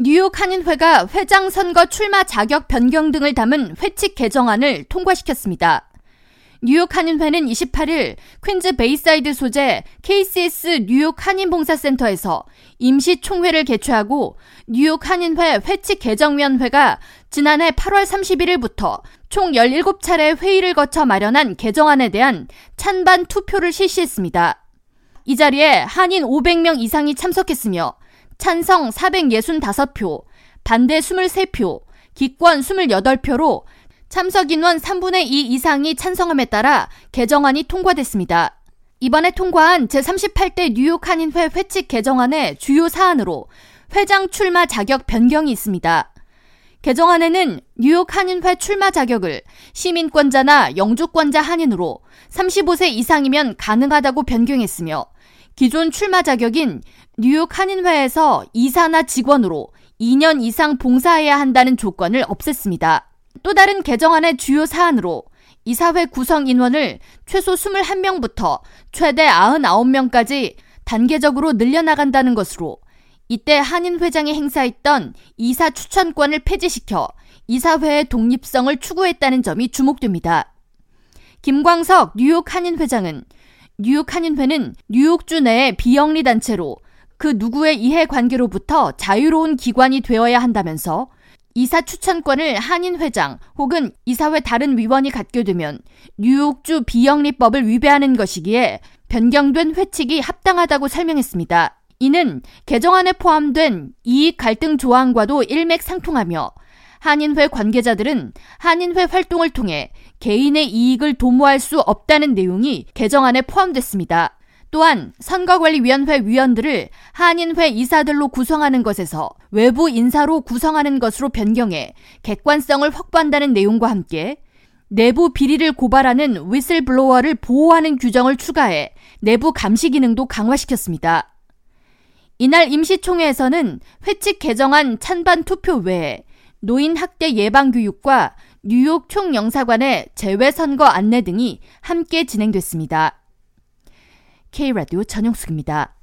뉴욕 한인회가 회장 선거 출마 자격 변경 등을 담은 회칙 개정안을 통과시켰습니다. 뉴욕 한인회는 28일 퀸즈 베이사이드 소재 KCS 뉴욕 한인봉사센터에서 임시 총회를 개최하고 뉴욕 한인회 회칙 개정위원회가 지난해 8월 31일부터 총 17차례 회의를 거쳐 마련한 개정안에 대한 찬반 투표를 실시했습니다. 이 자리에 한인 500명 이상이 참석했으며 찬성 465표, 반대 23표, 기권 28표로 참석 인원 3분의 2 이상이 찬성함에 따라 개정안이 통과됐습니다. 이번에 통과한 제38대 뉴욕 한인회 회칙 개정안의 주요 사안으로 회장 출마 자격 변경이 있습니다. 개정안에는 뉴욕 한인회 출마 자격을 시민권자나 영주권자 한인으로 35세 이상이면 가능하다고 변경했으며 기존 출마 자격인 뉴욕 한인회에서 이사나 직원으로 2년 이상 봉사해야 한다는 조건을 없앴습니다. 또 다른 개정안의 주요 사안으로 이사회 구성 인원을 최소 21명부터 최대 99명까지 단계적으로 늘려나간다는 것으로 이때 한인 회장이 행사했던 이사 추천권을 폐지시켜 이사회의 독립성을 추구했다는 점이 주목됩니다. 김광석 뉴욕 한인 회장은 뉴욕 한인회는 뉴욕주 내의 비영리 단체로 그 누구의 이해관계로부터 자유로운 기관이 되어야 한다면서 이사 추천권을 한인회장 혹은 이사회 다른 위원이 갖게 되면 뉴욕주 비영리법을 위배하는 것이기에 변경된 회칙이 합당하다고 설명했습니다. 이는 개정안에 포함된 이익 갈등 조항과도 일맥상통하며 한인회 관계자들은 한인회 활동을 통해 개인의 이익을 도모할 수 없다는 내용이 개정안에 포함됐습니다. 또한 선거관리위원회 위원들을 한인회 이사들로 구성하는 것에서 외부 인사로 구성하는 것으로 변경해 객관성을 확보한다는 내용과 함께 내부 비리를 고발하는 위슬블로어를 보호하는 규정을 추가해 내부 감시 기능도 강화시켰습니다. 이날 임시총회에서는 회칙 개정안 찬반 투표 외에 노인학대 예방교육과 뉴욕 총영사관의 재외선거 안내 등이 함께 진행됐습니다. K-radio 전용숙입니다.